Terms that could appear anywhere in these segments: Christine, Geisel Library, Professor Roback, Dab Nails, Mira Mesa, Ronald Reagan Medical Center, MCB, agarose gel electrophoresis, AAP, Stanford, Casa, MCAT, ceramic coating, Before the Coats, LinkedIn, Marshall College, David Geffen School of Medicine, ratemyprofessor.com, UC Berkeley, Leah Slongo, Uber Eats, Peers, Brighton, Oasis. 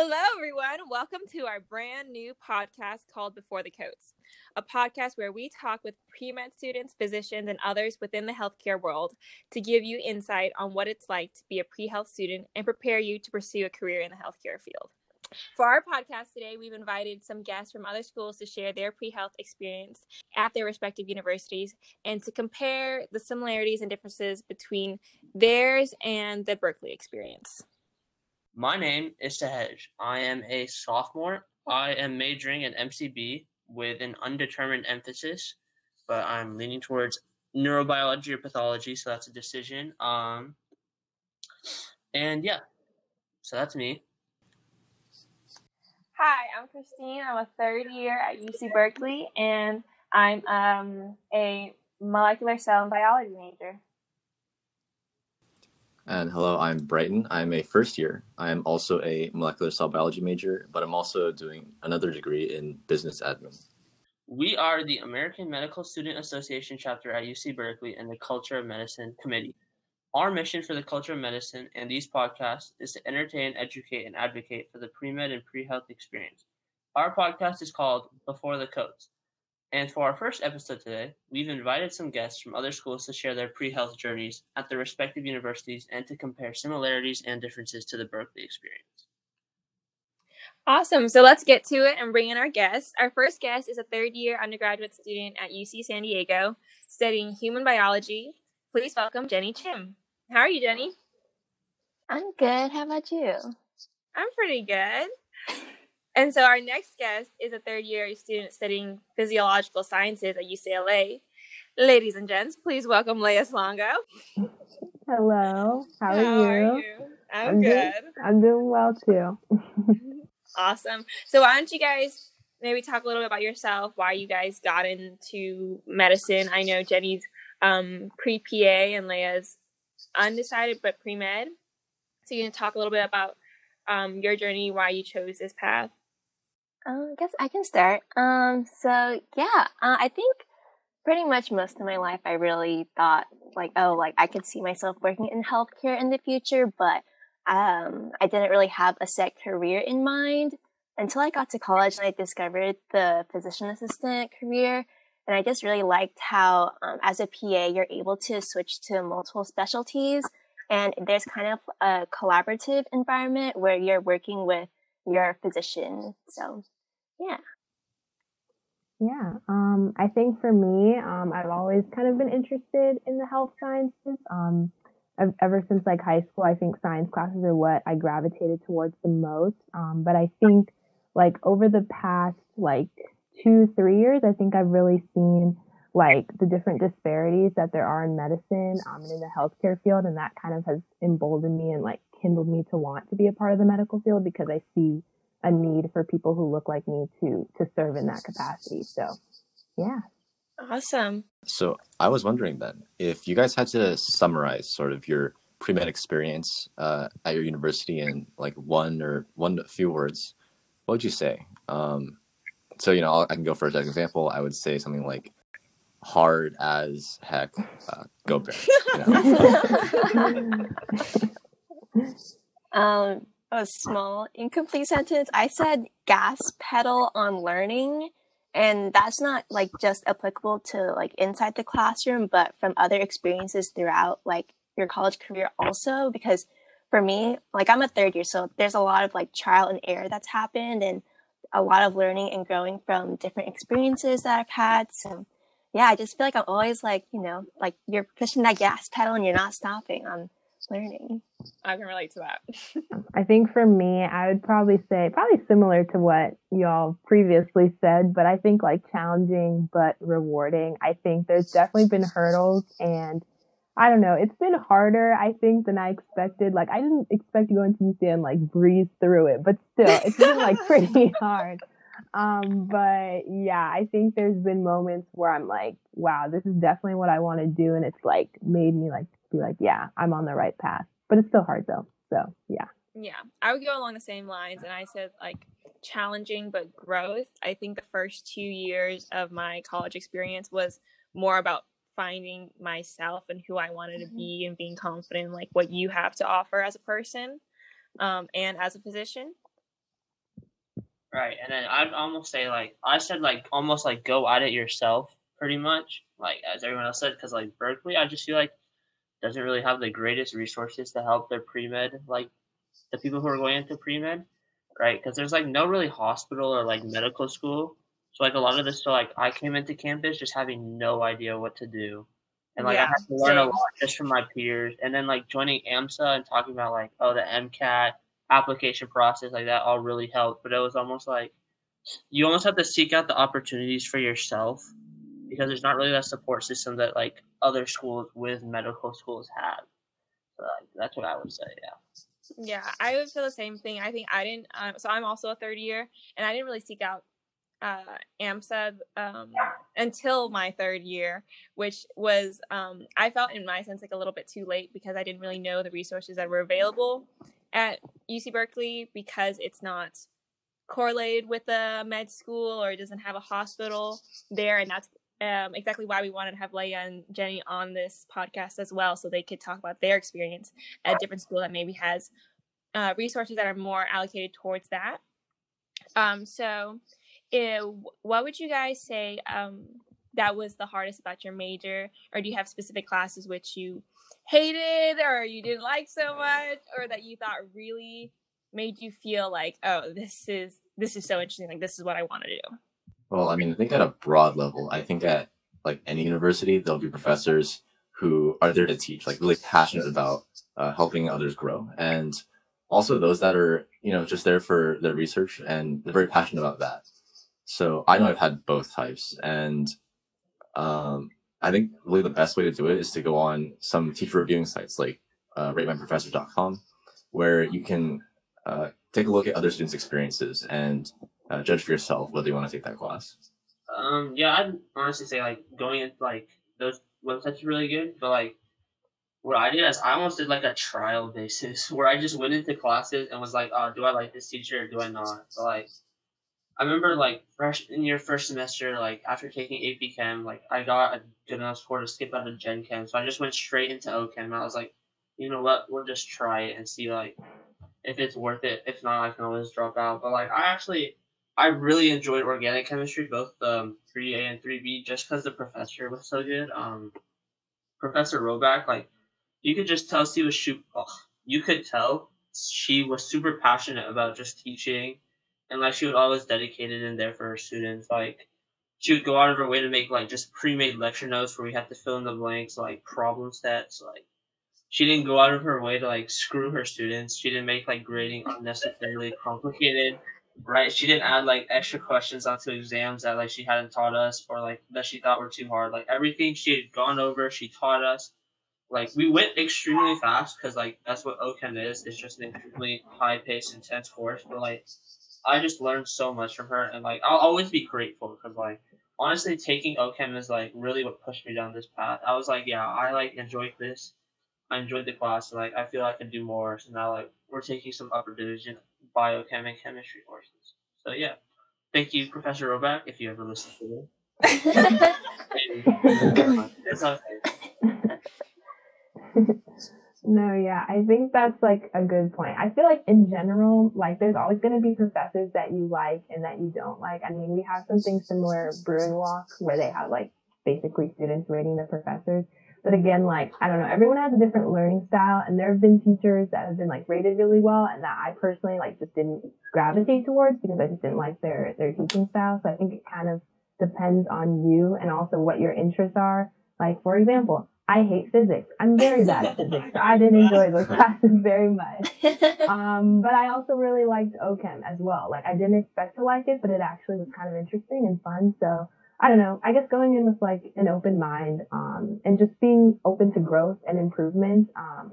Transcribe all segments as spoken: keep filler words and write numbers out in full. Hello, everyone. Welcome to our brand new podcast called Before the Coats, a podcast where we talk with pre-med students, physicians, and others within the healthcare world to give you insight on what it's like to be a pre-health student and prepare you to pursue a career in the healthcare field. For our podcast today, we've invited some guests from other schools to share their pre-health experience at their respective universities and to compare the similarities and differences between theirs and the Berkeley experience. My name is Sahej. I am a sophomore. I am majoring in M C B with an undetermined emphasis, but I'm leaning towards neurobiology or pathology, so that's a decision. Um, and yeah, so that's me. Hi, I'm Christine. I'm a third year at U C Berkeley, and I'm um, a molecular cell and biology major. And hello, I'm Brighton. I'm a first year. I'm also a molecular cell biology major, but I'm also doing another degree in business admin. We are the American Medical Student Association chapter at U C Berkeley and the Culture of Medicine Committee. Our mission for the Culture of Medicine and these podcasts is to entertain, educate, and advocate for the pre-med and pre-health experience. Our podcast is called Before the Coats. And for our first episode today, we've invited some guests from other schools to share their pre-health journeys at their respective universities and to compare similarities and differences to the Berkeley experience. Awesome. So let's get to it and bring in our guests. Our first guest is a third-year undergraduate student at U C San Diego studying human biology. Please welcome Jenny Chim. How are you, Jenny? I'm good. How about you? I'm pretty good. And so our next guest is a third-year student studying physiological sciences at U C L A. Ladies and gents, please welcome Leah Slongo. Hello. How, How are, you? are you? I'm, I'm good. Doing, I'm doing well, too. Awesome. So why don't you guys maybe talk a little bit about yourself, why you guys got into medicine. I know Jenny's um, pre-P A and Leah's undecided but pre-med. So you can talk a little bit about um, your journey, why you chose this path. Um, I guess I can start. Um, so yeah, uh, I think pretty much most of my life I really thought like, oh, like I could see myself working in healthcare in the future, but um, I didn't really have a set career in mind until I got to college and I discovered the physician assistant career. And I just really liked how um, as a P A, you're able to switch to multiple specialties and there's kind of a collaborative environment where you're working with your physician. So, yeah. Yeah. Um, I think for me, um, I've always kind of been interested in the health sciences. Um, I've, ever since like high school, I think science classes are what I gravitated towards the most. Um, but I think like over the past like two, three years, I think I've really seen like the different disparities that there are in medicine um, and in the healthcare field. And that kind of has emboldened me and like kindled me to want to be a part of the medical field because I see a need for people who look like me to to serve in that capacity. So, yeah. Awesome. So I was wondering then, if you guys had to summarize sort of your pre-med experience uh, at your university in like one or one few words, what would you say? Um, so, you know, I'll, I can go first. As an example, I would say something like, hard as heck, uh, go bear. You know? Um, a small incomplete sentence. I said gas pedal on learning, and that's not like just applicable to like inside the classroom, but from other experiences throughout like your college career also. Because for me, like I'm a third year, so there's a lot of like trial and error that's happened, and a lot of learning and growing from different experiences that I've had. So yeah, I just feel like I'm always like, you know, like you're pushing that gas pedal and you're not stopping. I'm learning. I can relate to that. I think for me, I would probably say probably similar to what y'all previously said, but I think like challenging but rewarding. I think there's definitely been hurdles and I don't know, it's been harder, I think, than I expected. Like I didn't expect to go into U C and like breeze through it, but still it's been like pretty hard. Um, but yeah, I think there's been moments where I'm like, wow, this is definitely what I want to do. And it's like made me like be like, yeah, I'm on the right path, but it's still hard though. So yeah. Yeah. I would go along the same lines. And I said like challenging, but growth. I think the first two years of my college experience was more about finding myself and who I wanted mm-hmm. to be and being confident in like what you have to offer as a person, um, and as a physician. Right. And then I'd almost say, like, I said, like, almost, like, go at it yourself, pretty much, like, as everyone else said, because, like, Berkeley, I just feel like doesn't really have the greatest resources to help their pre-med, like, the people who are going into pre-med, right? Because there's, like, no really hospital or, like, medical school. So, like, a lot of this, so, like, I came into campus just having no idea what to do. And, like, yeah, I had to learn a lot just from my peers. And then, like, joining AMSA and talking about, like, oh, the MCAT application process, like, that all really helped. But it was almost like you almost have to seek out the opportunities for yourself, because there's not really that support system that, like, other schools with medical schools have. So, like, that's what I would say, yeah. Yeah, I would feel the same thing. I think I didn't um, – so I'm also a third year, and I didn't really seek out uh, AMSA um, until my third year, which was um, – I felt in my sense like a little bit too late, because I didn't really know the resources that were available at U C Berkeley, because it's not correlated with a med school, or it doesn't have a hospital there, and that's – Um, exactly why we wanted to have Leah and Jenny on this podcast as well, so they could talk about their experience at a different school that maybe has uh, resources that are more allocated towards that. Um, so it, what would you guys say um, that was the hardest about your major? Or do you have specific classes which you hated or you didn't like so much, or that you thought really made you feel like, oh, this is this is so interesting, like this is what I want to do? Well, I mean, I think at a broad level, I think at like any university, there'll be professors who are there to teach, like really passionate about uh, helping others grow. And also those that are, you know, just there for their research, and they're very passionate about that. So I know I've had both types. And um, I think really the best way to do it is to go on some teacher reviewing sites like uh, rate my professor dot com, where you can uh, take a look at other students' experiences and Uh, judge for yourself whether you want to take that class. Um, yeah, I'd honestly say, like, going into, like, those websites are really good, but, like, what I did is I almost did, like, a trial basis where I just went into classes and was like, oh, do I like this teacher or do I not? So, like, I remember, like, freshman year, first semester, like, after taking A P Chem, like, I got a good enough score to skip out of Gen Chem, so I just went straight into O Chem, and I was like, you know what, we'll just try it and see, like, if it's worth it. If not, I can always drop out. But, like, I actually... I really enjoyed organic chemistry, both the um, three A and three B, just because the professor was so good. Um, Professor Roback, like, you could just tell she was shoot. Oh, you could tell she was super passionate about just teaching, and like she was always dedicated in there for her students. Like, she would go out of her way to make like just pre-made lecture notes where we had to fill in the blanks, like problem sets. Like, she didn't go out of her way to like screw her students. She didn't make like grading unnecessarily complicated. Right, she didn't add like extra questions onto exams that like she hadn't taught us, or like that she thought were too hard. Like, everything she had gone over, she taught us. Like, we went extremely fast, because like that's what O Chem is. It's just an extremely high-paced, intense course. But like, I just learned so much from her, and like I'll always be grateful, because like honestly, taking O Chem is like really what pushed me down this path. I was like, yeah, I like enjoyed this. I enjoyed the class, and like I feel I can do more. So now like we're taking some upper division biochem and chemistry courses. So yeah, thank you, Professor Roback, if you ever listen to it. No, yeah, I think that's like a good point. I feel like in general, like there's always going to be professors that you like and that you don't like. I mean, we have something similar, Bruin Walk, where they have like basically students rating the professors. But again, like, I don't know, everyone has a different learning style, and there have been teachers that have been like rated really well and that I personally like just didn't gravitate towards, because I just didn't like their, their teaching style. So I think it kind of depends on you and also what your interests are. Like, for example, I hate physics. I'm very bad at physics. So I didn't enjoy those classes very much. Um, but I also really liked O Chem as well. Like, I didn't expect to like it, but it actually was kind of interesting and fun. So I don't know, I guess going in with like an open mind um, and just being open to growth and improvement um,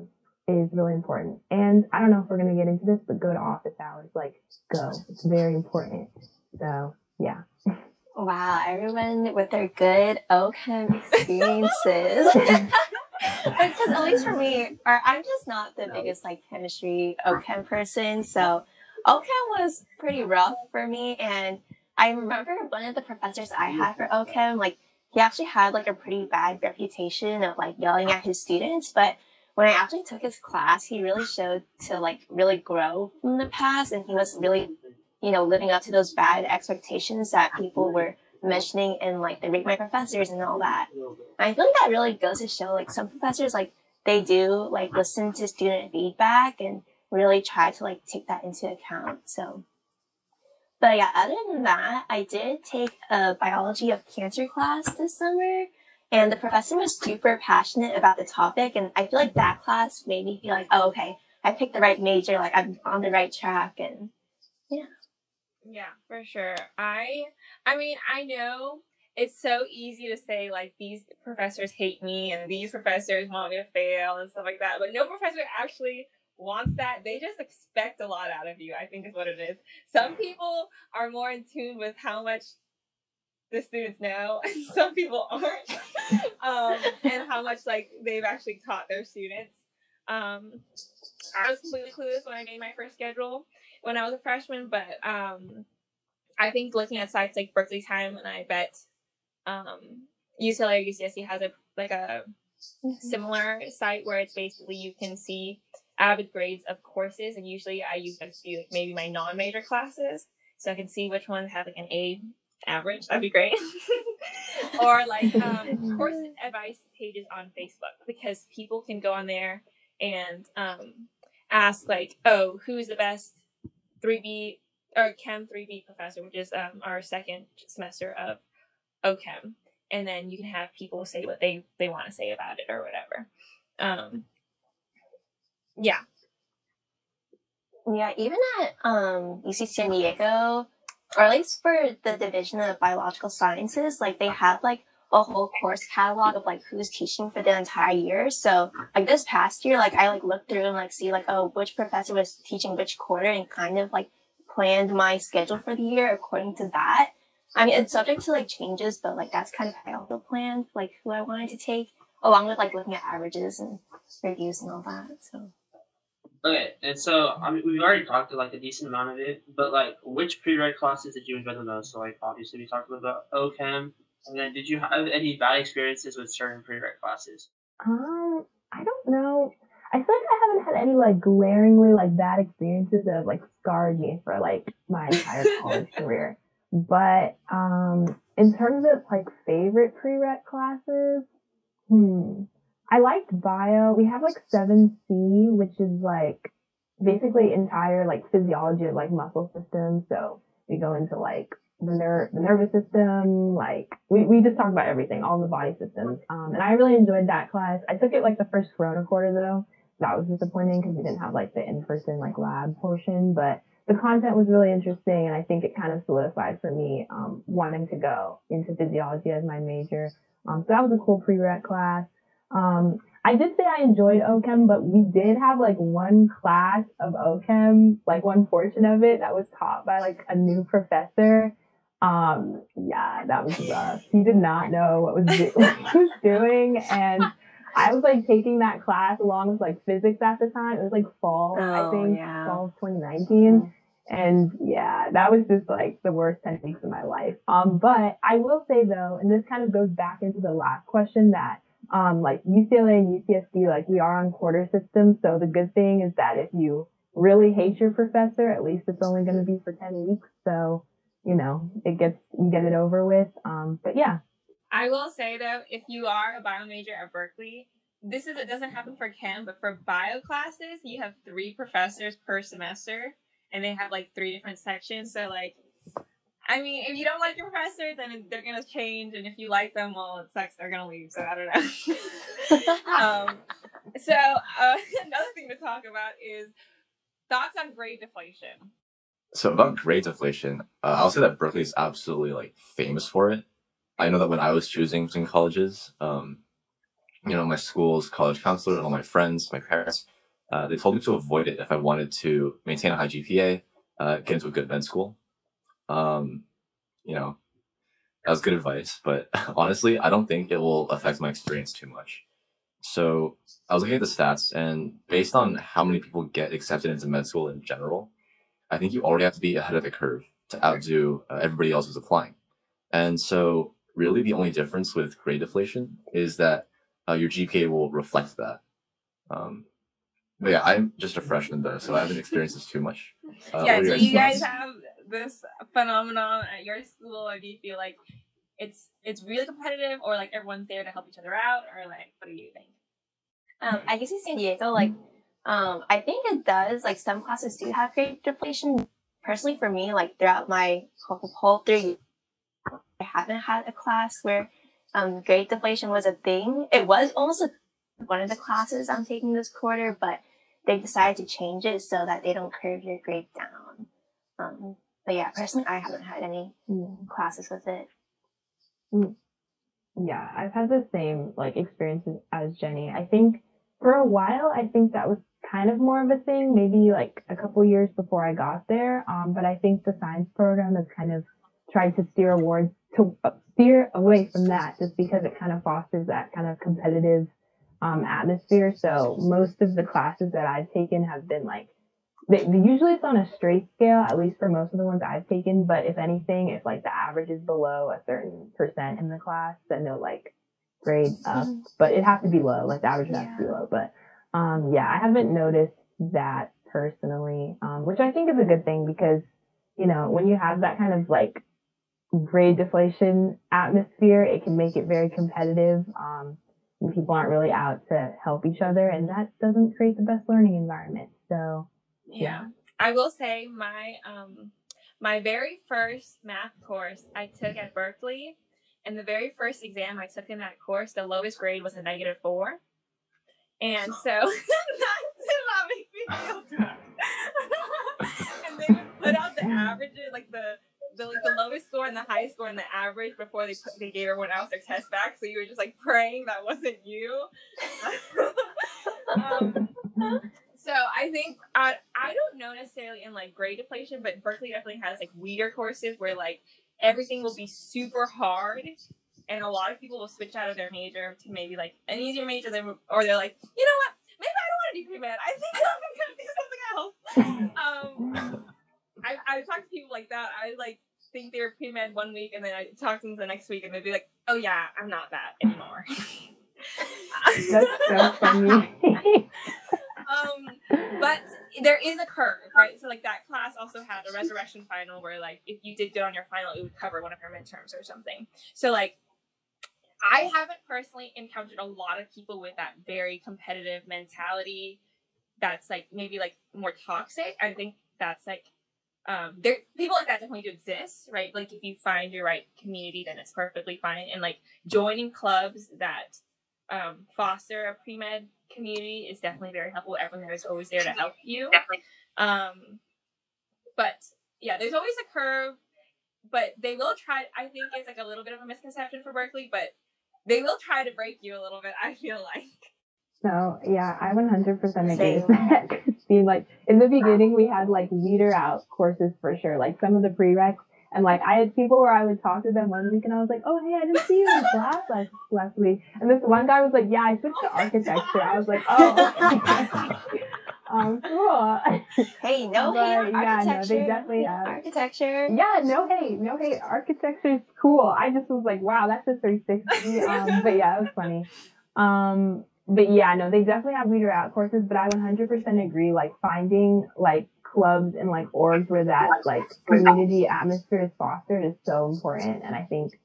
is really important. And I don't know if we're going to get into this, but go to office hours, like go. It's very important. So, yeah. Wow, everyone with their good O Chem experiences. Because at least for me, or I'm just not the biggest like chemistry O Chem person. So O Chem was pretty rough for me, and I remember one of the professors I had for O Chem, like, he actually had, like, a pretty bad reputation of, like, yelling at his students, but when I actually took his class, he really showed to, like, really grow from the past, and he was really, you know, living up to those bad expectations that people were mentioning in like the Rate My Professors and all that. And I feel like that really goes to show like some professors, like they do like listen to student feedback and really try to like take that into account. So, but yeah, other than that, I did take a biology of cancer class this summer, and the professor was super passionate about the topic. And I feel like that class made me feel like, oh, okay, I picked the right major, like I'm on the right track. And yeah. Yeah, for sure. I, I mean, I know it's so easy to say like these professors hate me and these professors want me to fail and stuff like that, but no professor actually wants that. They just expect a lot out of you, I think is what it is. Some people are more in tune with how much the students know, and some people aren't, um, and how much like they've actually taught their students. Um, I was completely clueless when I made my first schedule when I was a freshman, but um, I think looking at sites like Berkeley Time, and I bet um, U C L A or U C S C has a like a similar site where it's basically you can see avid grades of courses, and usually I use them to see like maybe my non-major classes, so I can see which ones have like an A average. That'd be great. Or like um, course advice pages on Facebook, because people can go on there and um, ask like, oh, who's the best three B or Chem three B professor, which is um, our second semester of O Chem, and then you can have people say what they they want to say about it or whatever. Um, yeah, yeah. Even at um, U C San Diego, or at least for the Division of Biological Sciences, like they have like a whole course catalog of like who's teaching for the entire year. So like this past year, like I like looked through and like see like, oh, which professor was teaching which quarter, and kind of like planned my schedule for the year according to that. I mean, it's subject to like changes, but like that's kind of how I also planned like who I wanted to take, along with like looking at averages and reviews and all that. So okay, and so I mean, we've already talked to like a decent amount of it, but like which pre-read classes did you enjoy the most? So like obviously we talked about O Chem. And then, did you have any bad experiences with certain pre-req classes? Um, I don't know. I feel like I haven't had any like glaringly like bad experiences that have like scarred me for like my entire college career. But um, in terms of like favorite pre-req classes, hmm, I liked bio. We have like seven C, which is like basically entire like physiology of like muscle systems. So we go into like the ner- the nervous system, like we, we just talk about everything, all the body systems. Um, and I really enjoyed that class. I took it like the first Corona quarter though. That was disappointing because we didn't have like the in-person like lab portion, but the content was really interesting, and I think it kind of solidified for me um, wanting to go into physiology as my major. Um, so that was a cool pre-req class. Um, I did say I enjoyed O Chem, but we did have like one class of O Chem, like one portion of it that was taught by like a new professor. Um, yeah, that was rough. He did not know what was do- what he was doing, and I was like taking that class along with like physics at the time. It was like fall, oh, I think, yeah. fall of twenty nineteen, and yeah, that was just like the worst ten weeks of my life. Um, but I will say though, and this kind of goes back into the last question that um, like U C L A and U C S D, like we are on quarter systems, so the good thing is that if you really hate your professor, at least it's only going to be for ten weeks. So, you know, it gets, you get it over with. Um, but yeah. I will say though, if you are a bio major at Berkeley, this is, it doesn't happen for chem, but for bio classes, you have three professors per semester, and they have like three different sections. So like, I mean, if you don't like your professor, then they're going to change. And if you like them, well, it sucks, they're going to leave. So I don't know. um, so uh, another thing to talk about is thoughts on grade deflation. So about grade deflation, uh, I'll say that Berkeley is absolutely like famous for it. I know that when I was choosing between colleges, um, you know, my school's college counselor and all my friends, my parents, uh, they told me to avoid it if I wanted to maintain a high G P A, uh, get into a good med school. Um, you know, that was good advice, but honestly, I don't think it will affect my experience too much. So I was looking at the stats, and based on how many people get accepted into med school in general, I think you already have to be ahead of the curve to outdo uh, everybody else who's applying. And so really the only difference with grade deflation is that uh, your G P A will reflect that. Um, but yeah, I'm just a freshman though, so I haven't experienced this too much. Uh, yeah, so you thoughts? guys have this phenomenon at your school, or do you feel like it's it's really competitive, or like everyone's there to help each other out, or like what do you think? Um, I guess in San Diego, like um, I think it does. Like some classes do have grade deflation. Personally, for me, like throughout my whole, whole three years, I haven't had a class where um, grade deflation was a thing. It was almost a, one of the classes I'm taking this quarter, but they decided to change it so that they don't curve your grade down. Um, but yeah, personally, I haven't had any mm. classes with it. Mm. Yeah, I've had the same like experiences as Jenny. I think for a while, I think that was kind of more of a thing, maybe like a couple years before I got there. Um, but I think the science program has kind of tried to steer awards to uh, steer away from that, just because it kind of fosters that kind of competitive um, atmosphere. So most of the classes that I've taken have been like, they, usually it's on a straight scale, at least for most of the ones I've taken. But if anything, if like the average is below a certain percent in the class, then they'll like grade up. But it has to be low, like the average yeah. has to be low. But um, yeah, I haven't noticed that personally, um, which I think is a good thing, because, you know, when you have that kind of like grade deflation atmosphere, it can make it very competitive. Um, and people aren't really out to help each other, and that doesn't create the best learning environment. So. Yeah. I will say my um my very first math course I took at Berkeley, and the very first exam I took in that course, the lowest grade was a negative four. And so that did not make me feel bad. And they would put out the averages, like the the like the lowest score and the highest score and the average, before they put, they gave everyone else their test back. So you were just like praying that wasn't you. um So I think, uh, I don't know necessarily in like grade deflation, but Berkeley definitely has like weeder courses where like everything will be super hard, and a lot of people will switch out of their major to maybe like an easier major, than, or they're like, you know what, maybe I don't want to do pre-med. I think I'm going to do something else. Um, I, I talk to people like that. I like think they were pre-med one week, and then I talk to them the next week, and they'd be like, oh yeah, I'm not that anymore. That's so funny. Um, but there is a curve, right? So like that class also had a resurrection final where like if you did good on your final, it would cover one of your midterms or something. So like I haven't personally encountered a lot of people with that very competitive mentality that's like maybe like more toxic. I think that's like um there people like that definitely do exist, right? Like if you find your right community, then it's perfectly fine. And like joining clubs that um foster a pre-med community is definitely very helpful. Everyone there is always there to help you. Definitely. Um, but yeah, there's always a curve, but they will try. I think it's like a little bit of a misconception for Berkeley, but they will try to break you a little bit, I feel like. So yeah, I one hundred percent agree with that, Christine. Like in the beginning, we had like weeder out courses for sure, like some of the prereqs. And like I had people where I would talk to them one week, and I was like, "Oh hey, I didn't see you in class last last week." And this one guy was like, "Yeah, I switched to architecture." I was like, "Oh, okay. um, cool." Hey, no hate. Yeah, no, they definitely have architecture. Yeah, no hate, no hate. Architecture is cool. I just was like, "Wow, that's a three sixty." Um, but yeah, it was funny. Um, but yeah, no, they definitely have leader out courses. But I one hundred percent agree. Like finding like clubs and like orgs where that like community atmosphere is fostered is so important, and I think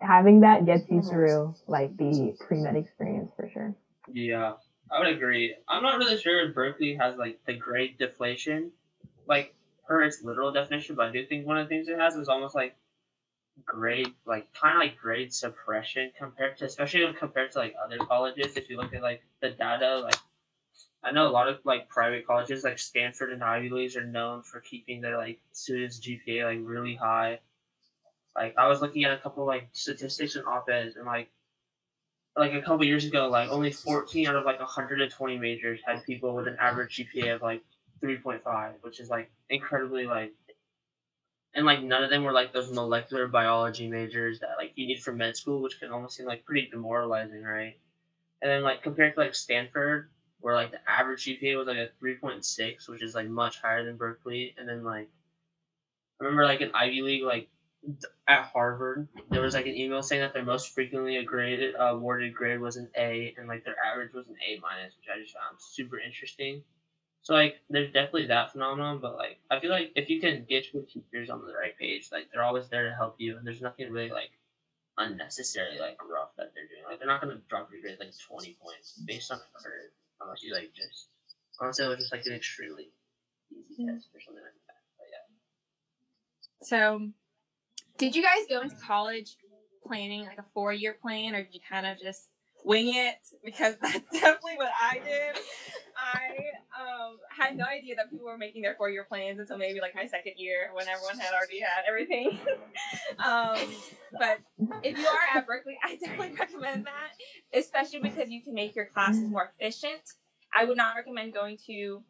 having that gets you through like the pre-med experience for sure. Yeah, I would agree. I'm not really sure if Berkeley has like the grade deflation like per its literal definition, but I do think one of the things it has is almost like grade like kind of like grade suppression compared to, especially when compared to like other colleges. If you look at like the data, like I know a lot of like private colleges like Stanford and Ivy Leagues are known for keeping their like students' G P A like really high. Like I was looking at a couple like statistics and op-eds, and like like a couple years ago, like only fourteen out of like one hundred twenty majors had people with an average G P A of like three point five, which is like incredibly like, and like none of them were like those molecular biology majors that like you need for med school, which can almost seem like pretty demoralizing, right? And then like compared to like Stanford, where like the average G P A was like a three point six, which is like much higher than Berkeley. And then like, I remember like in Ivy League, like at Harvard, there was like an email saying that their most frequently agreed, uh, awarded grade was an A, and like their average was an A minus, which I just found super interesting. So, like, there's definitely that phenomenon, but, like, I feel like if you can get your teachers on the right page, like, they're always there to help you, and there's nothing really, like, unnecessarily, like, rough that they're doing. Like, they're not going to drop your grade, like, twenty points based on a curve, unless you, like, just, honestly, it was just, like, an extremely easy test or something like that, but, yeah. So, did you guys go into college planning, like, a four-year plan, or did you kind of just wing it? Because that's definitely what I did. I um, had no idea that people were making their four-year plans until maybe like my second year when everyone had already had everything. um, but if you are at Berkeley, I definitely recommend that, especially because you can make your classes more efficient. I would not recommend going to,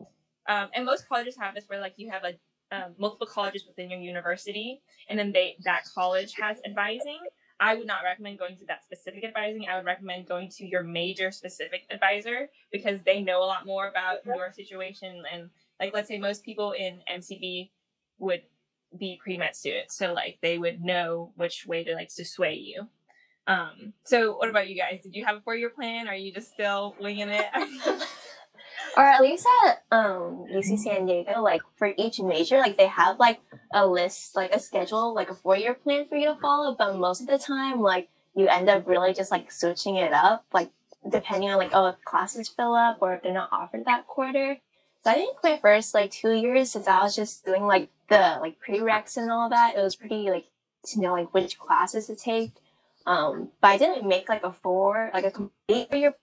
um, and most colleges have this where like you have like um, multiple colleges within your university, and then they that college has advising. I would not recommend going to that specific advising. I would recommend going to your major specific advisor because they know a lot more about your situation. And like, let's say most people in M C B would be pre-med students. So like they would know which way to like to sway you. Um, so what about you guys? Did you have a four-year plan? Or are you just still winging it? Or at least at um, U C San Diego, like for each major, like they have like a list, like a schedule, like a four-year plan for you to follow. But most of the time, like you end up really just like switching it up, like depending on like, oh, if classes fill up or if they're not offered that quarter. So I think my first like two years, since I was just doing like the like prereqs and all that, it was pretty like to know like which classes to take. Um, but I didn't make like a four, like a complete four-year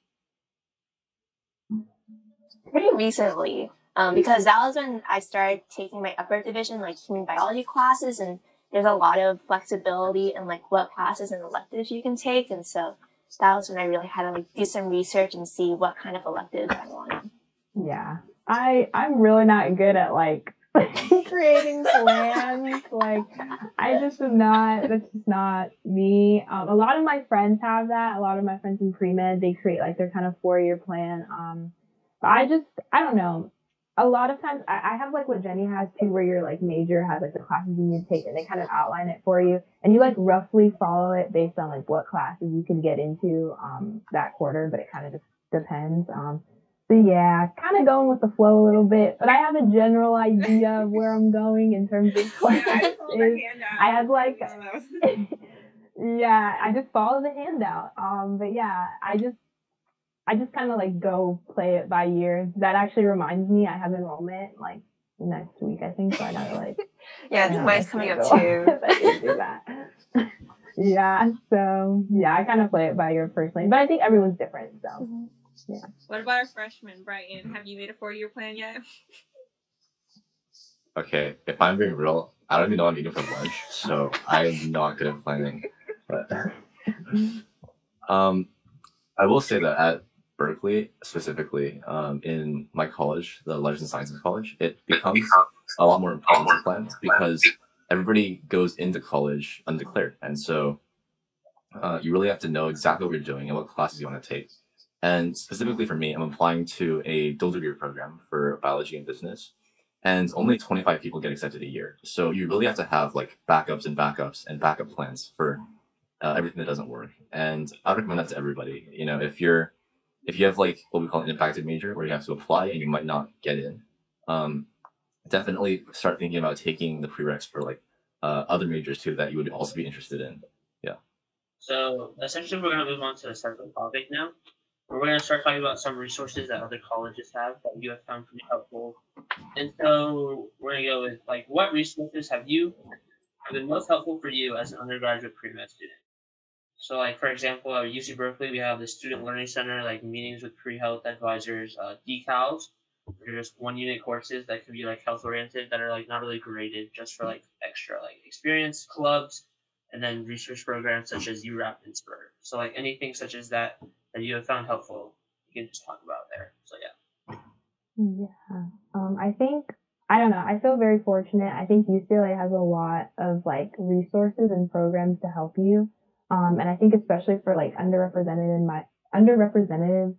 pretty recently, um, because that was when I started taking my upper division, like human biology classes, and there's a lot of flexibility in like what classes and electives you can take, and so that was when I really had to like do some research and see what kind of electives I wanted. Yeah, I I'm really not good at like creating plans. Like I just am not. That's just not me. Um, a lot of my friends have that. A lot of my friends in pre-med, they create like their kind of four-year plan. Um. I just, I don't know. A lot of times, I, I have like what Jenny has too, where your like major has like the classes you need to take, and they kind of outline it for you, and you like roughly follow it based on like what classes you can get into um, that quarter. But it kind of just depends. Um, so yeah, kind of going with the flow a little bit. But I have a general idea of where I'm going in terms of classes. Yeah, I, I have like. Yeah, I just follow the handout. Um, but yeah, I just. I just kind of like go play it by ear. That actually reminds me, I have enrollment like next week, I think. So I gotta like, yeah, I think mine's coming up too. Do that. Yeah. So yeah, I kind of play it by ear personally, but I think everyone's different. So mm-hmm. Yeah. What about our freshman, Brighton? Have you made a four-year plan yet? Okay, if I'm being real, I don't even know what I'm eating for lunch, so I'm not good at planning. But um, I will say that at Berkeley, specifically, um, in my college, the Letters and Sciences College, it becomes a lot more important to plan because everybody goes into college undeclared. And so uh, you really have to know exactly what you're doing and what classes you want to take. And specifically for me, I'm applying to a dual degree program for biology and business, and only twenty-five people get accepted a year. So you really have to have like backups and backups and backup plans for Uh, everything that doesn't work. And I recommend that to everybody. You know, if you're, if you have like what we call an impacted major where you have to apply and you might not get in, um, definitely start thinking about taking the prereqs for like uh, other majors too that you would also be interested in. Yeah. So essentially we're going to move on to the second topic now. We're going to start talking about some resources that other colleges have that you have found pretty helpful. And so we're going to go with like, what resources have you have been most helpful for you as an undergraduate pre-med student? So, like, for example, at U C Berkeley, we have the Student Learning Center, like, meetings with pre-health advisors, uh, decals, which are just one-unit courses that can be, like, health-oriented that are, like, not really graded, just for, like, extra, like, experience, clubs, and then research programs such as U RAP and SPUR. So, like, anything such as that that you have found helpful, you can just talk about there. So, yeah. Yeah. Um, I think... I don't know. I feel very fortunate. I think U C L A has a lot of like resources and programs to help you. Um, and I think especially for like underrepresented and my underrepresented,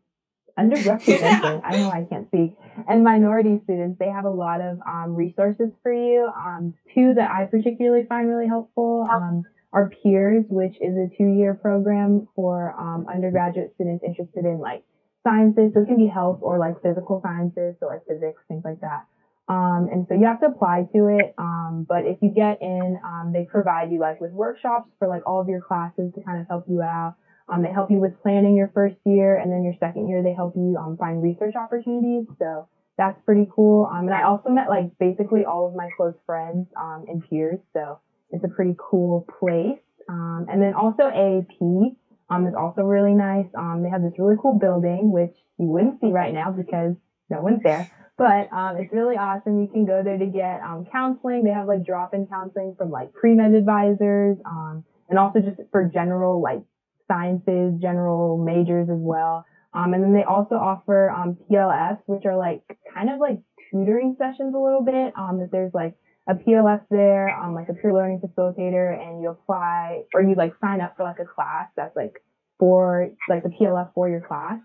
underrepresented, I don't know why I can't speak, and minority students, they have a lot of um, resources for you. Um, two that I particularly find really helpful um, are Peers, which is a two year program for um, undergraduate students interested in like sciences. So it can be health or like physical sciences, so like physics, things like that. Um, and so you have to apply to it. Um, but if you get in, um, they provide you like with workshops for like all of your classes to kind of help you out. Um, they help you with planning your first year, and then your second year they help you um, find research opportunities. So that's pretty cool. Um, and I also met like basically all of my close friends um, in Peers, so it's a pretty cool place. Um, and then also A A P um, is also really nice. Um, they have this really cool building, which you wouldn't see right now because no one's there. But um, it's really awesome. You can go there to get um, counseling. They have like drop-in counseling from like pre-med advisors um, and also just for general like sciences, general majors as well. Um, and then they also offer um, P L Fs, which are like kind of like tutoring sessions a little bit. Um, that there's like a P L F there, um, like a peer learning facilitator, and you apply or you like sign up for like a class that's like for like the P L F for your class.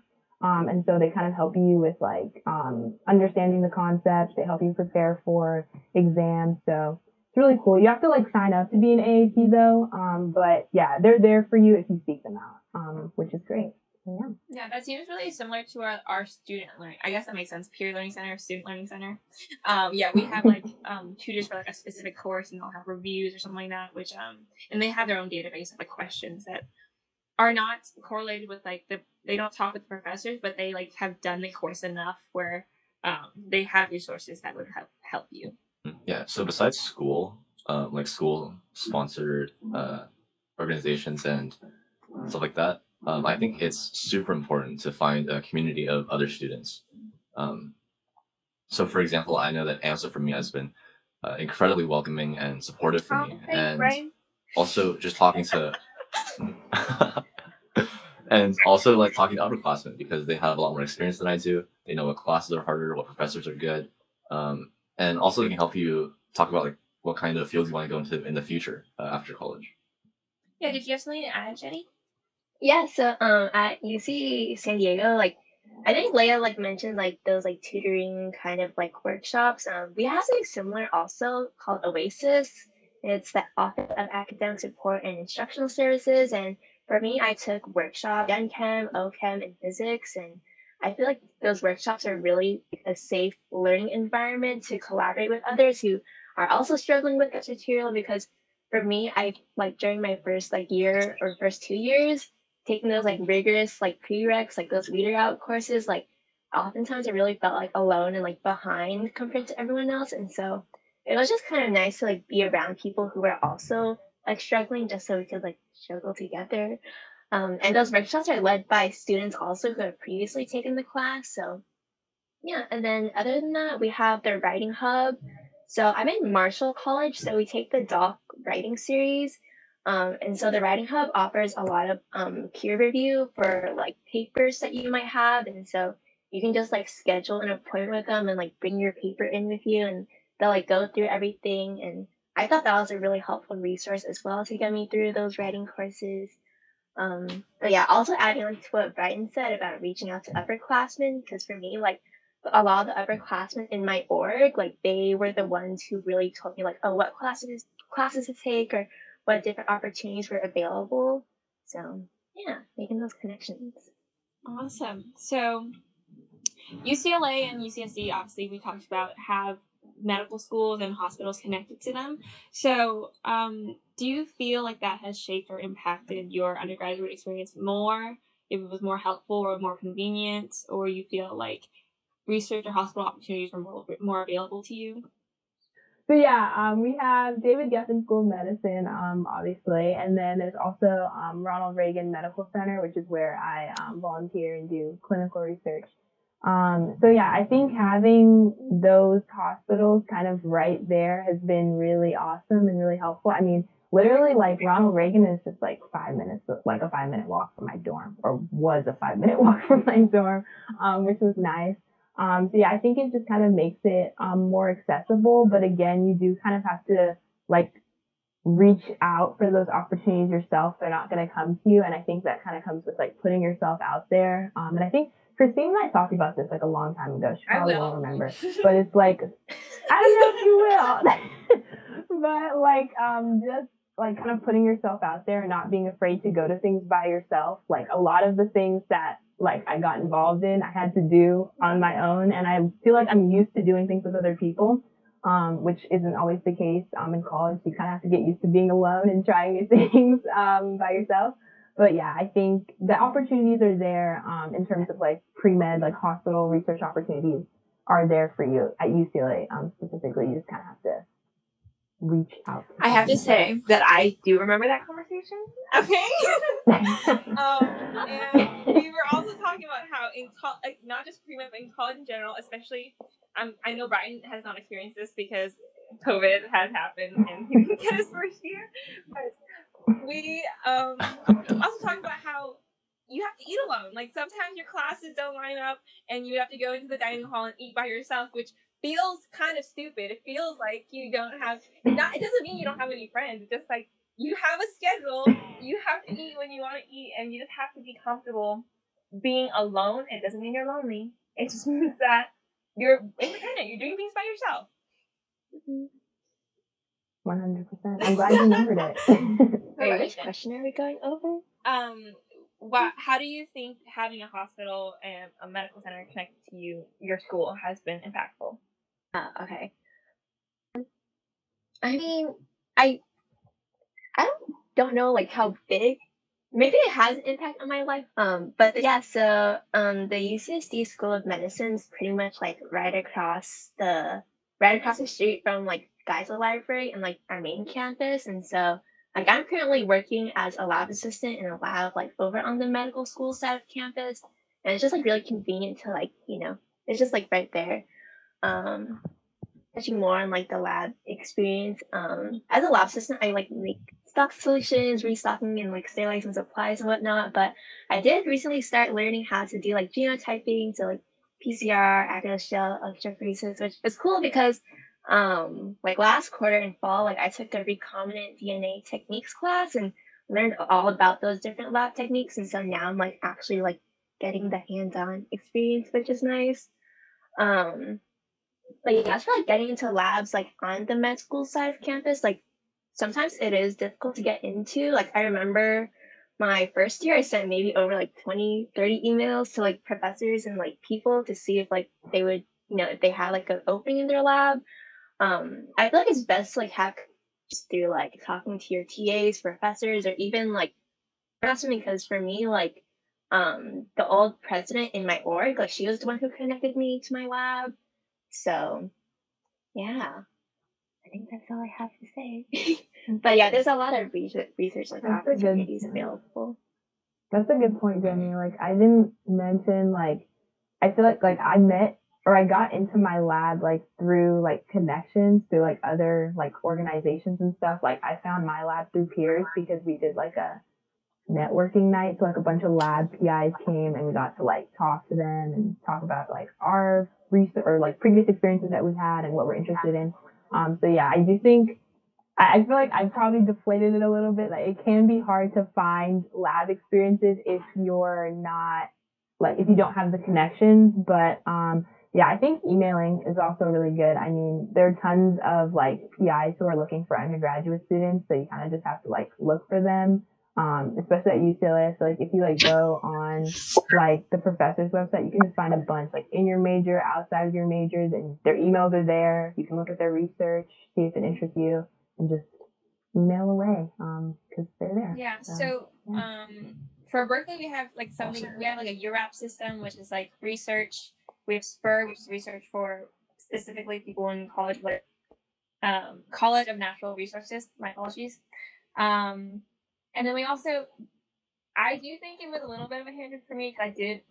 Um, and so they kind of help you with like um, understanding the concepts. They help you prepare for exams. So it's really cool. You have to like sign up to be an A A P though. Um, but yeah, they're there for you if you seek them out, um, which is great. Yeah. Yeah, that seems really similar to our, our student learning. I guess that makes sense. Peer learning center, student learning center. Um, yeah, we have like um, tutors for like a specific course, and they'll have reviews or something like that. Which um, and they have their own database of like questions that are not correlated with like the. They don't talk with the professors, but they like have done the course enough where um, they have resources that would help help you. Yeah. So besides school, uh, like school sponsored uh, organizations and stuff like that, um, I think it's super important to find a community of other students. Um, so, for example, I know that AMSA for me has been uh, incredibly welcoming and supportive for oh, me, hey, and Brian. also just talking to. And also like talking to upperclassmen, because they have a lot more experience than I do. They know what classes are harder, what professors are good. Um, and also they can help you talk about like what kind of fields you want to go into in the future uh, after college. Yeah, did you have something to add, Jenny? Yeah, so um, at U C San Diego, like I think Leah like mentioned like those like tutoring kind of like workshops. Um, we have something similar also called Oasis. It's the Office of Academic Support and Instructional Services, and for me, I took workshop, Gen Chem, O Chem, and physics, and I feel like those workshops are really a safe learning environment to collaborate with others who are also struggling with this material. Because for me, I like during my first like year or first two years, taking those like rigorous like prereqs, like those weeder out courses, like oftentimes I really felt like alone and like behind compared to everyone else. And so it was just kind of nice to like be around people who were also like struggling, just so we could like struggle together. Um, and those workshops are led by students also who have previously taken the class. So yeah, and then other than that, we have the writing hub. So I'm in Marshall College, so we take the doc writing series. Um, and so the writing hub offers a lot of um, peer review for like papers that you might have. And so you can just like schedule an appointment with them and like bring your paper in with you, and they'll like go through everything. And I thought that was a really helpful resource as well to get me through those writing courses. Um, but yeah, also adding like to what Brighton said about reaching out to upperclassmen, because for me, like a lot of the upperclassmen in my org, like they were the ones who really told me like, oh, what classes classes to take or what different opportunities were available. So yeah, making those connections. Awesome. So U C L A and U C S D, obviously we talked about, have medical schools and hospitals connected to them. So um, do you feel like that has shaped or impacted your undergraduate experience more, if it was more helpful or more convenient, or you feel like research or hospital opportunities were more, more available to you? So yeah, um, we have David Geffen School of Medicine, um, obviously, and then there's also um, Ronald Reagan Medical Center, which is where I um, volunteer and do clinical research. Um, so yeah, I think having those hospitals kind of right there has been really awesome and really helpful. I mean, literally like Ronald Reagan is just like five minutes, like a five minute walk from my dorm, or was a five minute walk from my dorm, um, which was nice. Um, so yeah, I think it just kind of makes it, um, more accessible. But again, you do kind of have to like reach out for those opportunities yourself. They're not going to come to you. And I think that kind of comes with like putting yourself out there. Um, and I think Christine and I talked about this like a long time ago. She probably won't remember, but it's like, I don't know if you will, but like, um, just like kind of putting yourself out there and not being afraid to go to things by yourself. Like a lot of the things that like I got involved in, I had to do on my own. And I feel like I'm used to doing things with other people, um, which isn't always the case. Um, in college, you kind of have to get used to being alone and trying new things um, by yourself. But yeah, I think the opportunities are there um, in terms of like pre-med, like hospital research opportunities are there for you at U C L A um, specifically. You just kind of have to reach out. I have to say that I do remember that conversation. Okay. um, and we were also talking about how in co- like not just pre-med, but in college in general, especially, um, I know Brian has not experienced this because COVID has happened and he didn't get his first year. But we um, also talked about how you have to eat alone. Like sometimes your classes don't line up and you have to go into the dining hall and eat by yourself, which feels kind of stupid. It feels like you don't have, not, it doesn't mean you don't have any friends. It's just like you have a schedule, you have to eat when you want to eat, and you just have to be comfortable being alone. It doesn't mean you're lonely. It just means that you're independent. You're doing things by yourself. one hundred percent. I'm glad you remembered it. Wait, which question are we going over? Um, what, how do you think having a hospital and a medical center connected to you, your school, has been impactful? Uh, okay. I mean, I I don't, don't know like how big, maybe it has an impact on my life. Um, but yeah, so um, the U C S D School of Medicine is pretty much like right across the right across the street from like Geisel Library and like our main campus. And so like I'm currently working as a lab assistant in a lab like over on the medical school side of campus. And it's just like really convenient to like, you know, it's just like right there. Um, touching more on like the lab experience. Um, as a lab assistant, I like make stock solutions, restocking, and like sterilizing supplies and whatnot. But I did recently start learning how to do like genotyping, so like P C R, agarose gel electrophoresis, which is cool because um, like last quarter in fall, like I took the recombinant D N A techniques class and learned all about those different lab techniques. And so now I'm like actually like getting the hands-on experience, which is nice. Um, but yeah, I feel like getting into labs like on the med school side of campus, like sometimes it is difficult to get into. Like I remember my first year, I sent maybe over like twenty, thirty emails to like professors and like people to see if like they would, you know, if they had like an opening in their lab. Um, I feel like it's best to like have through like talking to your T As, professors, or even like professor, because for me, like um, the old president in my org, like she was the one who connected me to my lab. So yeah, I think that's all I have to say. But yeah, there's a lot of research, research like that's opportunities good, available. That's a good point, Jenny. Like I didn't mention like I feel like like I met or I got into my lab like through like connections through like other like organizations and stuff. Like I found my lab through Peers because we did like a networking night. So like a bunch of lab P Is came and we got to like talk to them and talk about like our research or like previous experiences that we had and what we're interested in. Um, so yeah, I do think I feel like I probably deflated it a little bit. Like it can be hard to find lab experiences if you're not like if you don't have the connections. But um, yeah, I think emailing is also really good. I mean, there are tons of like P Is who are looking for undergraduate students, so you kind of just have to like look for them. Um, especially at U C L A, I feel like if you like go on like the professor's website, you can just find a bunch like in your major, outside of your majors, and their emails are there. You can look at their research, see if it interests you, and just email away because um, they're there. Yeah. So, so yeah. Um, for Berkeley, we have like something. We have like a U R A P system, which is like research. We have SPUR, which is research for specifically people in college, like um, College of Natural Resources. My apologies. Um, And then we also, I do think it was a little bit of a hindrance for me because I didn't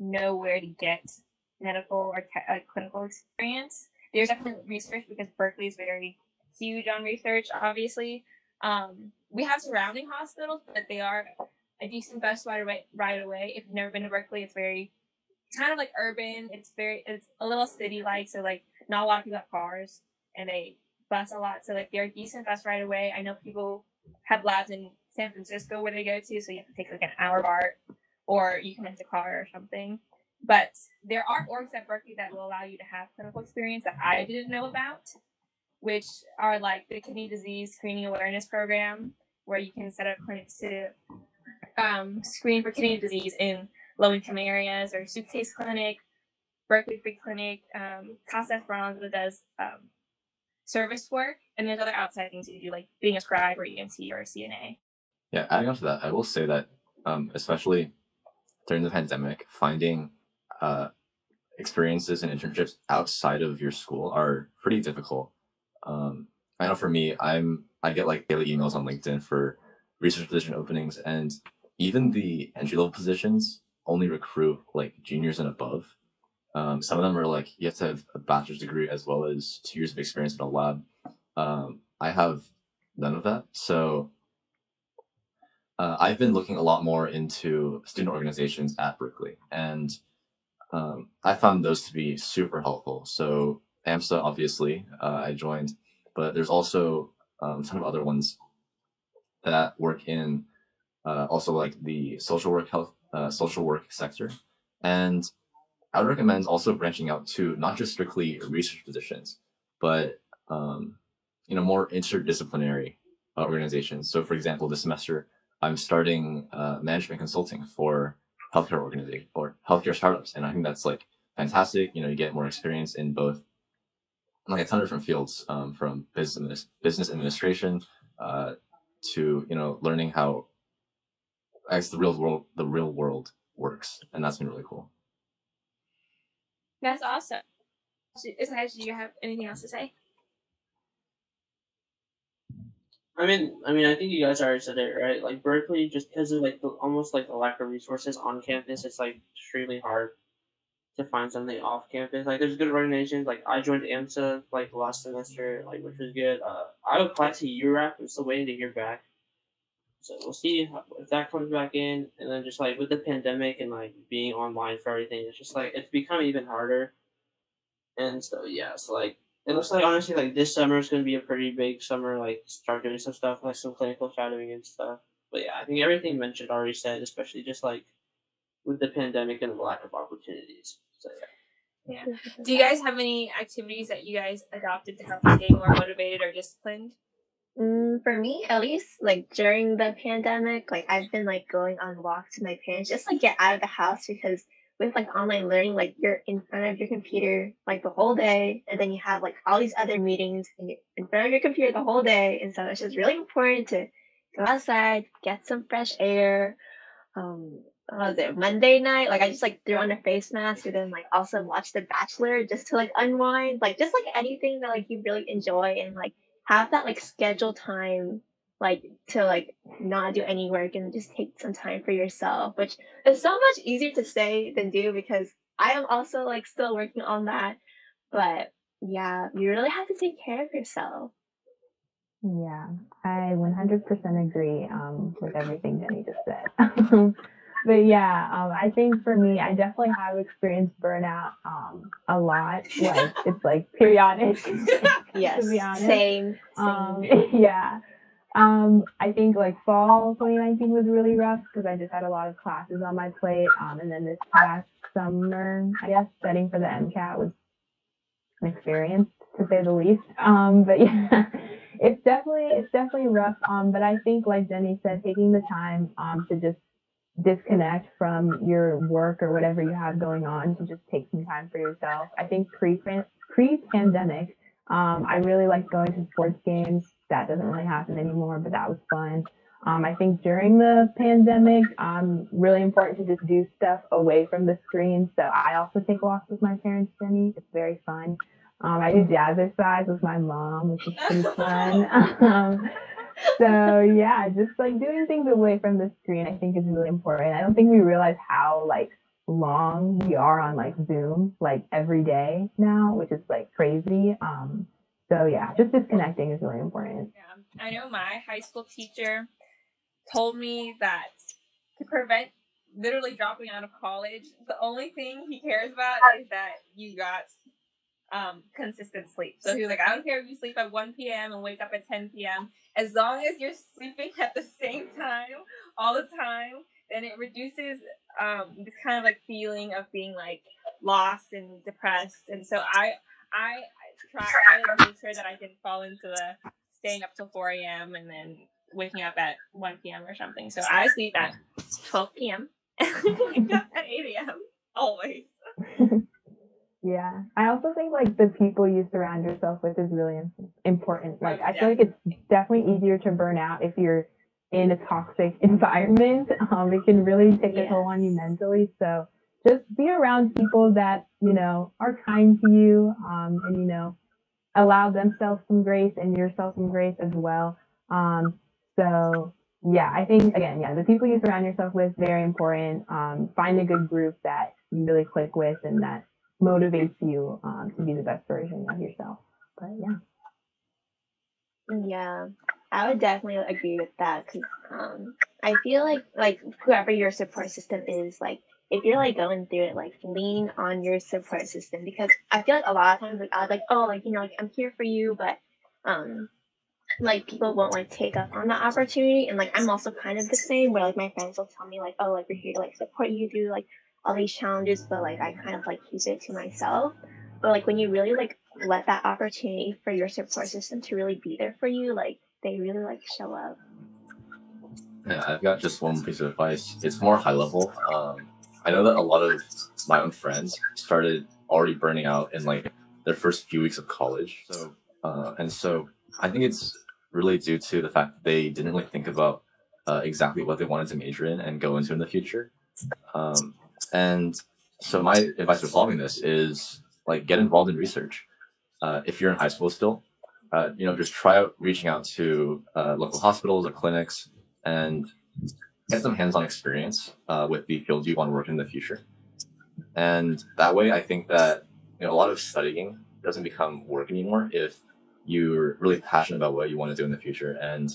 know where to get medical or te- uh, clinical experience. There's definitely research because Berkeley is very huge on research, obviously. Um, we have surrounding hospitals, but they are a decent bus ride away, right away. If you've never been to Berkeley, it's very kind of like urban. It's very, it's a little city-like, so like not a lot of people have cars and they bus a lot. So like they're a decent bus ride away. I know people have labs in San Francisco where they go to, so you have to take like an hour BART, or you can rent a car or something. But there are orgs at Berkeley that will allow you to have clinical experience that I didn't know about, which are like the Kidney Disease Screening Awareness Program, where you can set up clinics to um, screen for kidney disease in low-income areas, or Suitcase Clinic, Berkeley Free Clinic, um, Casa Esperanza does um, service work, and there's other outside things you do, like being a scribe or E M T or a C N A. Yeah, adding on to that, I will say that um, especially during the pandemic, finding uh, experiences and internships outside of your school are pretty difficult. Um, I know for me, I'm I get like daily emails on LinkedIn for research position openings, and even the entry-level positions only recruit like juniors and above. Um, some of them are like, you have to have a bachelor's degree as well as two years of experience in a lab. Um, I have none of that. So uh, I've been looking a lot more into student organizations at Berkeley, and um, I found those to be super helpful. So AMSA, obviously, uh, I joined, but there's also um, a ton of other ones that work in uh, also like the social work health, uh, social work sector. And I would recommend also branching out to not just strictly research positions, but um, you know, more interdisciplinary uh, organizations. So, for example, this semester I'm starting uh, management consulting for healthcare organizations or healthcare startups, and I think that's like fantastic. You know, you get more experience in both, like a ton of different fields, um, from business business administration uh, to you know learning how I guess the real world the real world works, and that's been really cool. That's awesome. Sahej, do you have anything else to say? I mean, I mean, I think you guys already said it, right? Like Berkeley, just because of like the, almost like the lack of resources on campus, it's like extremely hard to find something off campus. Like there's good organizations. Like I joined AMSA like last semester, like which was good. Uh, I applied to U R A P. I'm still waiting to hear back. So we'll see if that comes back in, and then just like with the pandemic and like being online for everything, it's just like it's become even harder. And so yeah, so like it looks like honestly like this summer is gonna be a pretty big summer. Like start doing some stuff like some clinical shadowing and stuff. But yeah, I think everything mentioned already said, especially just like with the pandemic and the lack of opportunities. So yeah. Yeah. Do you guys have any activities that you guys adopted to help you stay more motivated or disciplined? Mm, for me, at least, like during the pandemic, like I've been like going on walks with my parents, just like get out of the house, because with like online learning, like you're in front of your computer like the whole day, and then you have like all these other meetings and you're in front of your computer the whole day, and so it's just really important to go outside, get some fresh air. Um, what was it, Monday night? Like I just like threw on a face mask, and then like also watched The Bachelor just to like unwind, like just like anything that like you really enjoy, and like have that like scheduled time like to like not do any work and just take some time for yourself, which is so much easier to say than do, because I am also like still working on that. But yeah, you really have to take care of yourself. Yeah, I one hundred percent agree um, with everything Jenny just said. But yeah, um, I think for me, I definitely have experienced burnout um, a lot. Like it's like periodic. Yes, to be honest. Same. same. Um, yeah. Um, I think like fall twenty nineteen was really rough because I just had a lot of classes on my plate. Um, and then this past summer, I guess, studying for the MCAT was an experience, to say the least. Um, but yeah, it's definitely it's definitely rough. Um, but I think like Jenny said, taking the time um to just disconnect from your work or whatever you have going on to just take some time for yourself. I think pre pre pandemic, um, I really liked going to sports games. That doesn't really happen anymore, but that was fun. Um, I think during the pandemic, um, really important to just do stuff away from the screen. So I also take walks with my parents, Jenny. It's very fun. Um, I do jazzercise with my mom, which is pretty fun. Um, so yeah, just like doing things away from the screen, I think is really important. I don't think we realize how like long we are on like Zoom like every day now, which is like crazy. Um, so yeah, just disconnecting is really important. Yeah, I know my high school teacher told me that to prevent literally dropping out of college, the only thing he cares about is that you got Um, consistent sleep. So he was like, I don't care if you sleep at one p m and wake up at ten p m As long as you're sleeping at the same time all the time, then it reduces um, this kind of like feeling of being like lost and depressed. And so I, I, I try I made sure that I didn't fall into the staying up till four a m and then waking up at one p m or something. So I sleep at twelve p m at eight a.m. always. Yeah, I also think like the people you surround yourself with is really important. Like I feel like it's definitely easier to burn out if you're in a toxic environment. Um, it can really take a toll on you mentally. So just be around people that you know are kind to you, um, and you know allow themselves some grace and yourself some grace as well. Um, so yeah, I think again, yeah, the people you surround yourself with very important. Um, find a good group that you really click with and that motivates you um, to be the best version of yourself. But yeah, yeah, I would definitely agree with that because um, I feel like like whoever your support system is, like if you're like going through it, like lean on your support system because I feel like a lot of times like I was like oh like you know like I'm here for you, but um like people won't like take up on the opportunity. And like I'm also kind of the same where like my friends will tell me like oh like we're here to like support you through like all these challenges, but like I kind of like keep it to myself. But like when you really like let that opportunity for your support system to really be there for you, like they really like show up. Yeah, I've got just one piece of advice. It's more high level. Um, I know that a lot of my own friends started already burning out in like their first few weeks of college. So uh, and so I think it's really due to the fact that they didn't really think about uh, exactly what they wanted to major in and go into in the future. Um, And so my advice for solving this is like get involved in research. Uh, if you're in high school still, uh, you know, just try out reaching out to uh, local hospitals or clinics and get some hands-on experience uh, with the field you want to work in the future. And that way, I think that you know a lot of studying doesn't become work anymore if you're really passionate about what you want to do in the future. And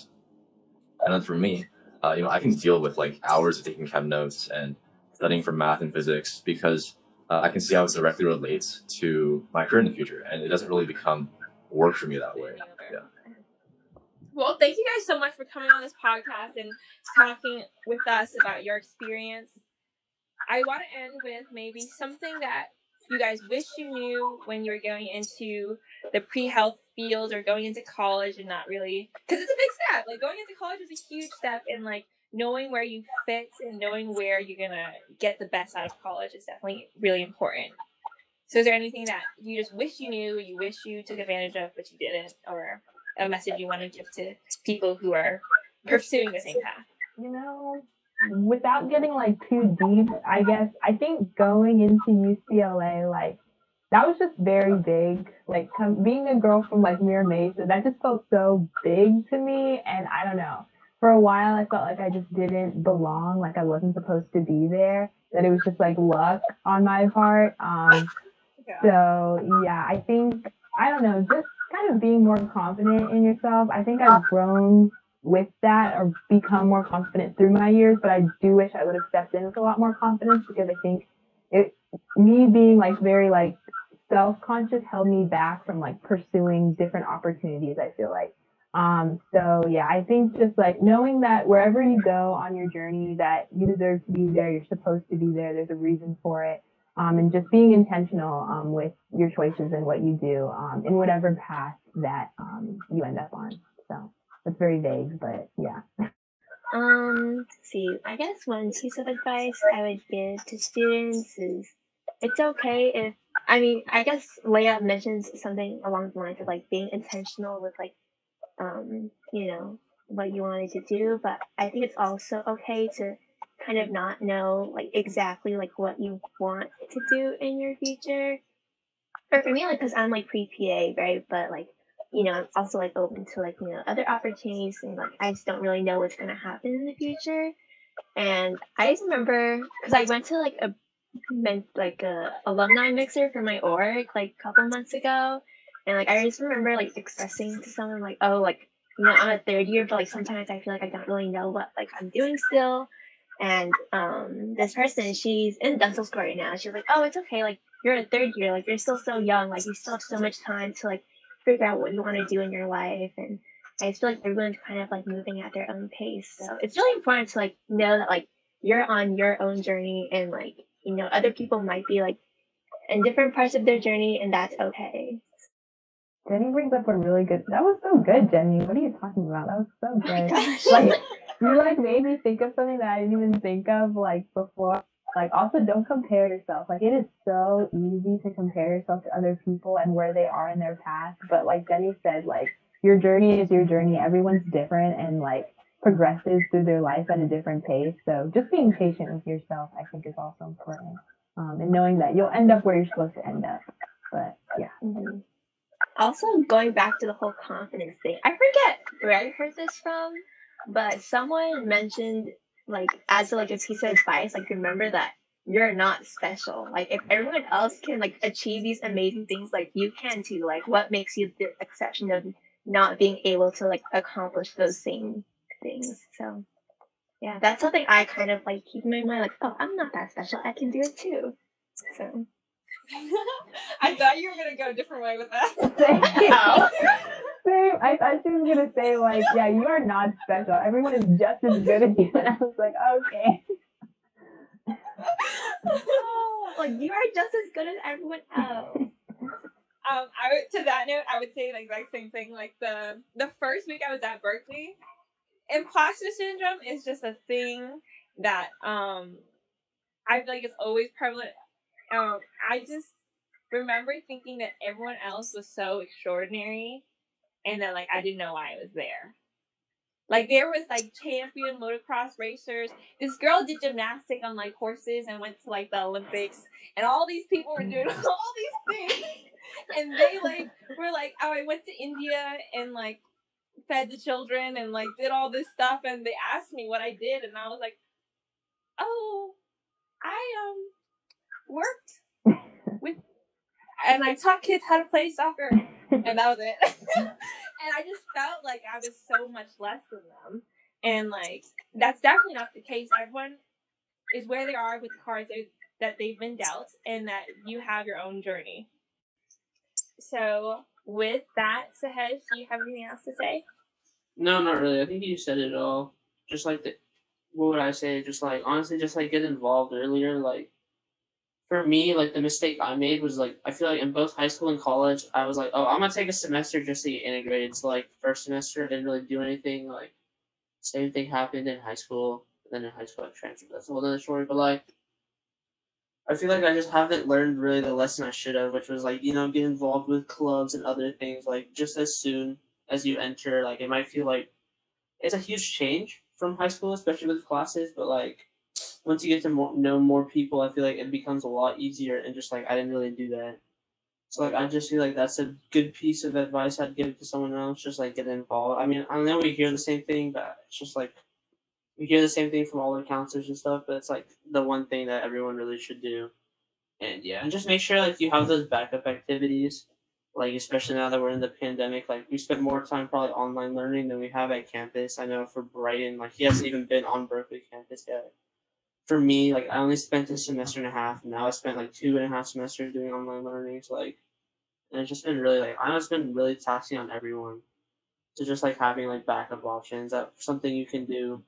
I know for me, uh, you know, I can deal with like hours of taking chem notes and studying for math and physics because uh, I can see how it directly relates to my career in the future, and it doesn't really become work for me that way. Yeah. Well, thank you guys so much for coming on this podcast and talking with us about your experience. I want to end with maybe something that you guys wish you knew when you were going into the pre-health field or going into college and not really, because it's a big step. Like going into college is a huge step in like knowing where you fit and knowing where you're going to get the best out of college is definitely really important. So is there anything that you just wish you knew, you wish you took advantage of, but you didn't, or a message you want to give to people who are pursuing the same path? You know, without getting like too deep, I guess, I think going into U C L A, like that was just very big. Like com- being a girl from like Mira Mesa, that just felt so big to me. And I don't know. For a while, I felt like I just didn't belong, like I wasn't supposed to be there, that it was just like luck on my part. Um, yeah. So, yeah, I think, I don't know, just kind of being more confident in yourself. I think I've grown with that or become more confident through my years, but I do wish I would have stepped in with a lot more confidence because I think it, me being like very like self-conscious held me back from like pursuing different opportunities, I feel like. Um, so yeah, I think just like knowing that wherever you go on your journey that you deserve to be there, you're supposed to be there, there's a reason for it. Um, and just being intentional, um, with your choices and what you do, um, in whatever path that, um, you end up on. So that's very vague, but yeah. Um, let's see, I guess one piece of advice I would give to students is it's okay if, I mean, I guess Leah mentions something along the lines of like being intentional with like um, you know, what you wanted to do, but I think it's also okay to kind of not know, like, exactly, like, what you want to do in your future. Or for me, like, because I'm, like, pre-P A, right, but, like, you know, I'm also, like, open to, like, you know, other opportunities, and, like, I just don't really know what's going to happen in the future. And I just remember, because I went to, like, a, like, a alumni mixer for my org, like, a couple months ago. And, like, I just remember, like, expressing to someone, like, oh, like, you know, I'm a third year, but, like, sometimes I feel like I don't really know what, like, I'm doing still. And um, this person, she's in dental school right now. She's like, oh, it's okay. Like, you're a third year. Like, you're still so young. Like, you still have so much time to, like, figure out what you want to do in your life. And I just feel like everyone's kind of, like, moving at their own pace. So it's really important to, like, know that, like, you're on your own journey. And, like, you know, other people might be, like, in different parts of their journey. And that's okay. Jenny brings up a really good, that was so good, Jenny. What are you talking about? That was so good. Oh my gosh. Like, You like made me think of something that I didn't even think of like before. Like also don't compare yourself. Like it is so easy to compare yourself to other people and where they are in their path. But like Jenny said, like your journey is your journey. Everyone's different and like progresses through their life at a different pace. So just being patient with yourself, I think, is also important. Um, and knowing that you'll end up where you're supposed to end up. But yeah. Mm-hmm. Also, going back to the whole confidence thing, I forget where I heard this from, but someone mentioned, like, as, like, a piece of advice, like, remember that you're not special. Like, if everyone else can, like, achieve these amazing things, like, you can, too. Like, what makes you the exception of not being able to, like, accomplish those same things? So, yeah, that's something I kind of, like, keep in my mind, like, oh, I'm not that special. I can do it, too. So... I thought you were gonna go a different way with that. Same. Same. I thought she was gonna say like, yeah, you are not special. Everyone is just as good as you. And I was like, okay. Oh, like you are just as good as everyone else. Um, I would, to that note, I would say the exact same thing. Like the the first week I was at Berkeley, imposter syndrome is just a thing that um, I feel like it's always prevalent. Um, I just remember thinking that everyone else was so extraordinary and that, like, I didn't know why I was there. Like, there was, like, champion motocross racers. This girl did gymnastics on, like, horses and went to, like, the Olympics. And all these people were doing all these things. And they, like, were like, oh, I went to India and, like, fed the children and, like, did all this stuff. And they asked me what I did. And I was like, oh, I, um... worked with, and I taught kids how to play soccer, and that was it. And I just felt like I was so much less than them, and like that's definitely not the case. Everyone is where they are with the cards that they've been dealt, and that you have your own journey. So with that, Sahej, do you have anything else to say? No, not really. I think you said it all. Just like the, what would I say? Just like honestly, just like get involved earlier, like. For me, like, the mistake I made was, like, I feel like in both high school and college, I was like, oh, I'm going to take a semester just to get integrated. So, like, first semester, I didn't really do anything. Like, same thing happened in high school. Then in high school, I transferred. That's a whole other story. But, like, I feel like I just haven't learned really the lesson I should have, which was, like, you know, get involved with clubs and other things, like, just as soon as you enter. Like, it might feel like it's a huge change from high school, especially with classes, but, like, once you get to more, know more people, I feel like it becomes a lot easier. And just, like, I didn't really do that. So, like, I just feel like that's a good piece of advice I'd give to someone else. Just, like, get involved. I mean, I know we hear the same thing, but it's just, like, we hear the same thing from all the counselors and stuff. But it's, like, the one thing that everyone really should do. And, yeah, and just make sure, like, you have those backup activities. Like, especially now that we're in the pandemic, like, we spend more time probably online learning than we have at campus. I know for Brighton, like, he hasn't even been on Berkeley campus yet. For me, like, I only spent a semester and a half, and now I spent, like, two and a half semesters doing online learning, so, like, and it's just been really, like, I know it's been really taxing on everyone. So just, like, having, like, backup options, that's something you can do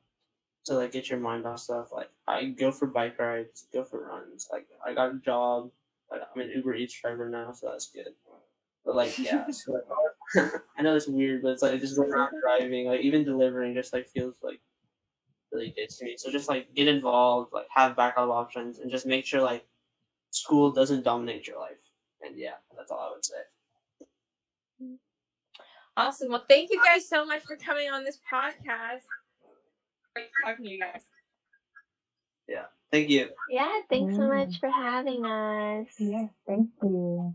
to, like, get your mind off stuff. Like, I go for bike rides, go for runs. Like, I got a job. Like, I'm an Uber Eats driver now, so that's good. But, like, yeah. So, like, I know it's weird, but it's, like, just going out driving, like, even delivering just, like, feels, like, really did to me. So just like get involved, like have backup options, and just make sure like school doesn't dominate your life. And yeah, that's all I would say. Awesome. Well, thank you guys so much for coming on this podcast. Great talking to you guys. Yeah, thank you. Yeah, thanks so much for having us. Yeah, thank you.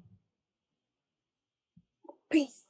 Peace.